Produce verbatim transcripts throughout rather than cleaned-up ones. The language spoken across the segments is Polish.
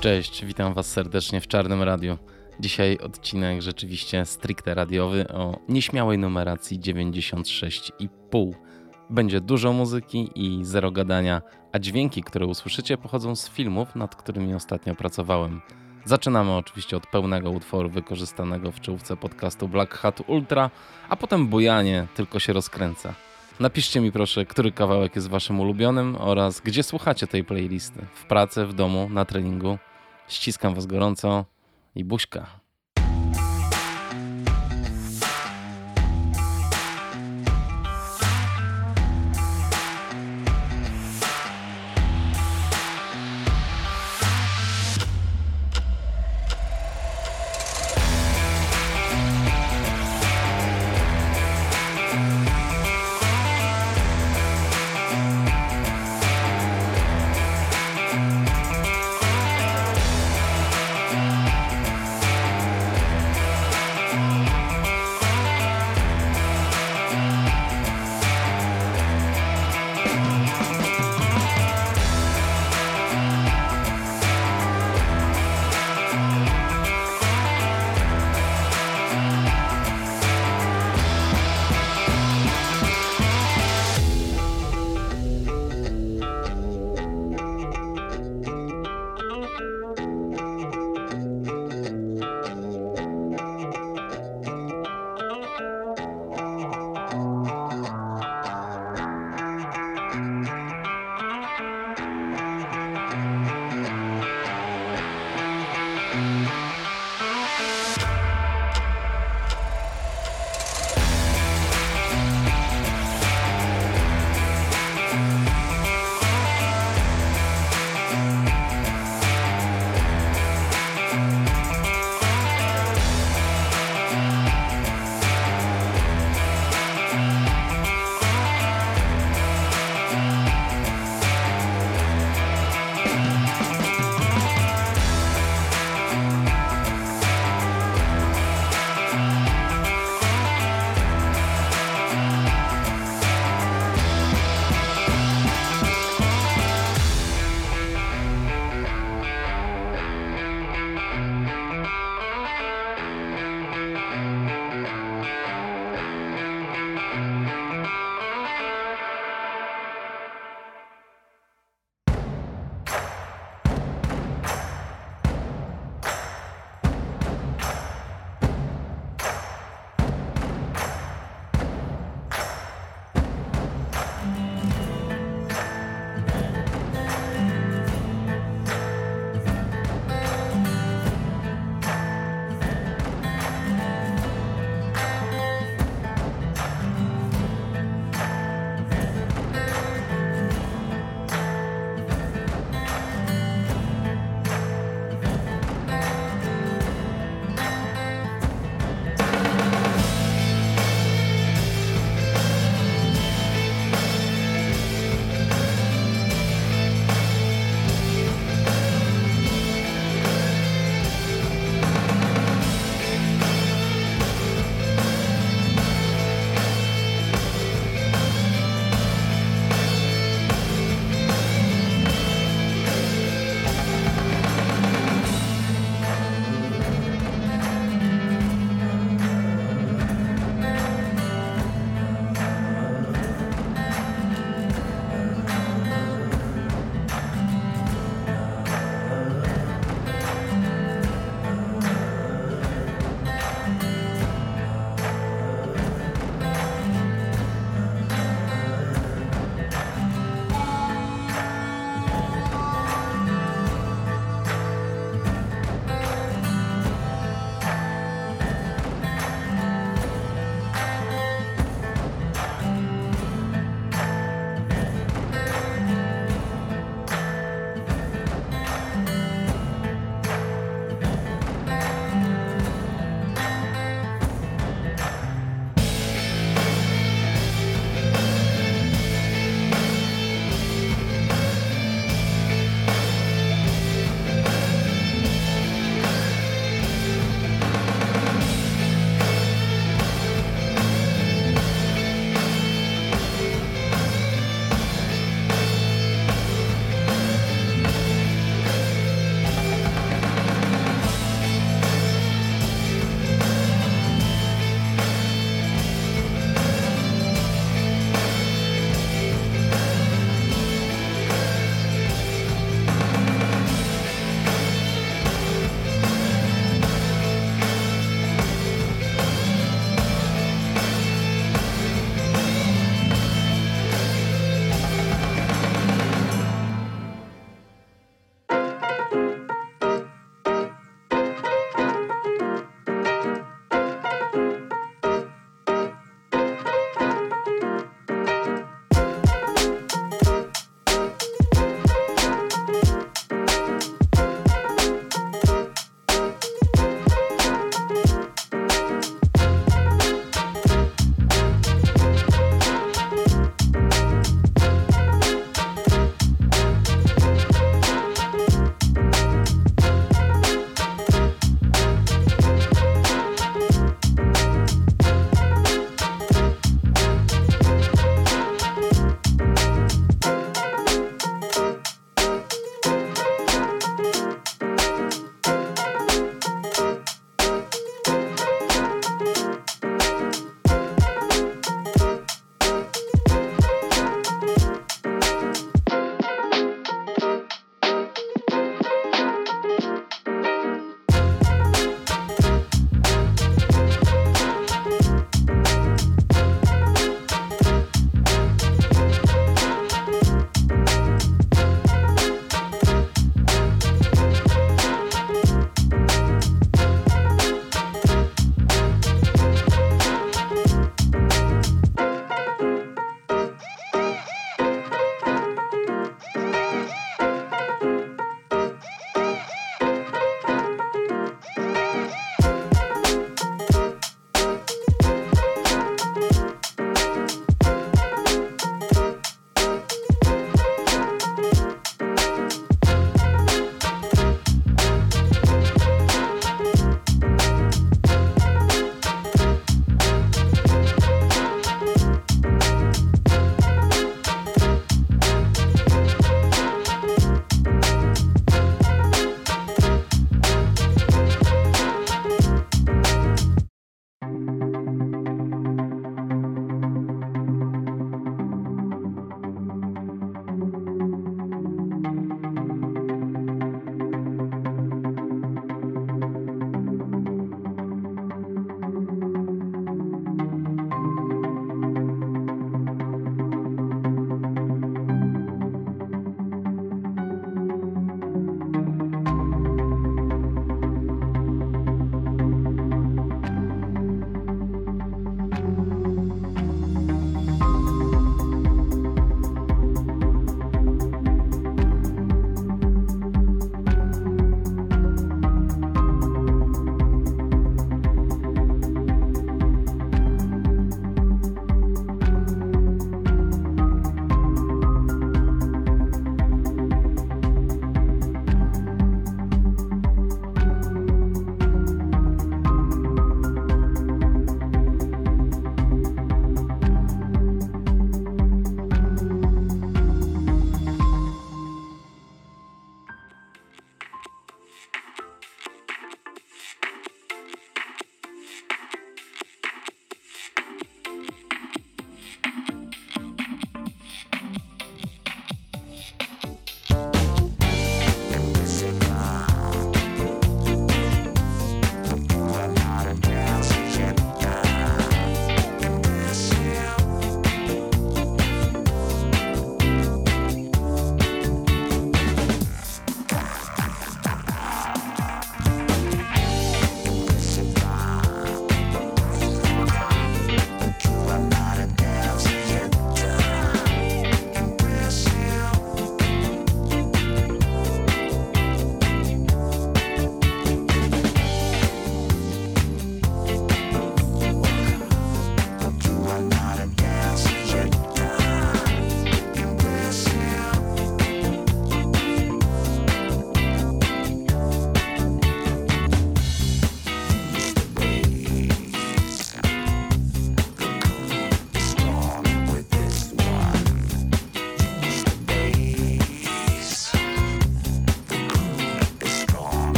Cześć, witam Was serdecznie w Czarnym Radiu. Dzisiaj odcinek rzeczywiście stricte radiowy o nieśmiałej numeracji dziewięćdziesiąt sześć i pół. Będzie dużo muzyki i zero gadania, a dźwięki, które usłyszycie, pochodzą z filmów, nad którymi ostatnio pracowałem. Zaczynamy oczywiście od pełnego utworu wykorzystanego w czołówce podcastu Black Hat Ultra, a potem bujanie tylko się rozkręca. Napiszcie mi proszę, który kawałek jest waszym ulubionym oraz gdzie słuchacie tej playlisty. W pracy, w domu, na treningu. Ściskam was gorąco i buźka.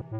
Thank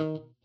you.